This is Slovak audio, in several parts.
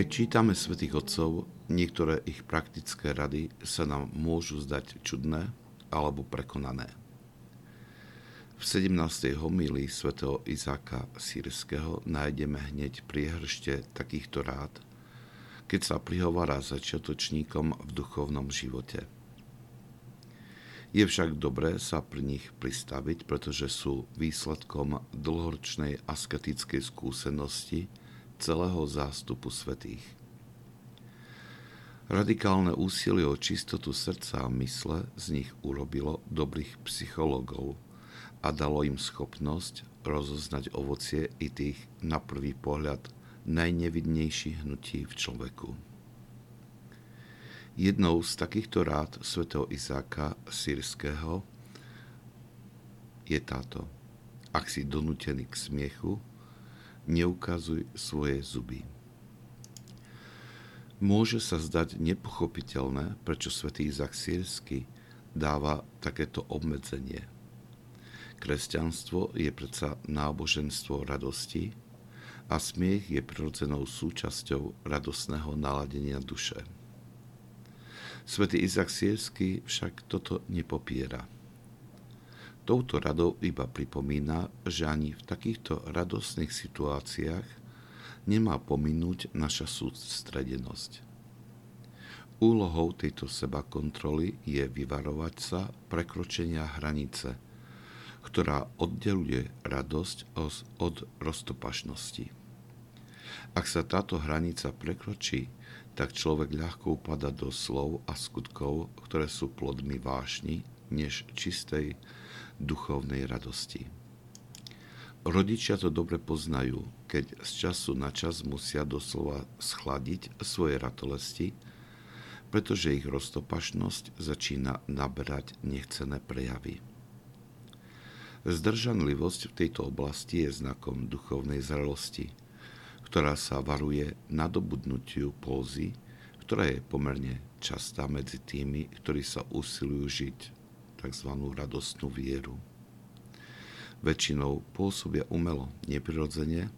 Keď čítame svätých otcov, niektoré ich praktické rady sa nám môžu zdať čudné alebo prekonané. V 17. homílii svätého Izáka Sýrskeho nájdeme hneď priehršte takýchto rád, keď sa prihovára začiatočníkom v duchovnom živote. Je však dobré sa pri nich pristaviť, pretože sú výsledkom dlhoročnej asketickej skúsenosti celého zástupu svätých. Radikálne úsilie o čistotu srdca a mysle z nich urobilo dobrých psychológov a dalo im schopnosť rozoznať ovocie i tých na prvý pohľad najnevidnejších hnutí v človeku. Jednou z takýchto rád svätého Izáka Sýrskeho je táto: ak si donútený k smiechu, neukazuj svoje zuby. Môže sa zdať nepochopiteľné, prečo svätý Izák Sýrsky dáva takéto obmedzenie. Kresťanstvo je predsa náboženstvo radosti a smiech je prirodzenou súčasťou radosného naladenia duše. Svätý Izák Sýrsky však toto nepopiera. Touto radou iba pripomína, že ani v takýchto radosných situáciách nemá pominúť naša sústredenosť. Úlohou tejto sebakontroly je vyvarovať sa prekročenia hranice, ktorá oddeluje radosť od roztopašnosti. Ak sa táto hranica prekročí, tak človek ľahko upada do slov a skutkov, ktoré sú plodmi vášni, než čistej duchovnej radosti. Rodičia to dobre poznajú, keď z času na čas musia doslova schladiť svoje ratolesti, pretože ich roztopašnosť začína naberať nechcené prejavy. Zdržanlivosť v tejto oblasti je znakom duchovnej zrelosti, ktorá sa varuje nadobudnutiu pózy, ktorá je pomerne častá medzi tými, ktorí sa usilujú žiť tzv. Radostnú vieru. Väčšinou pôsobia umelo, neprirodzene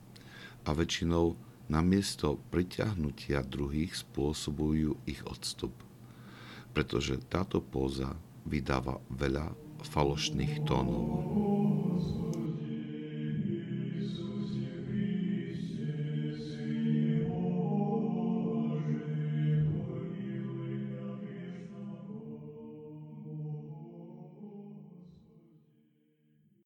a väčšinou namiesto priťahnutia druhých spôsobujú ich odstup, pretože táto póza vydáva veľa falošných tónov.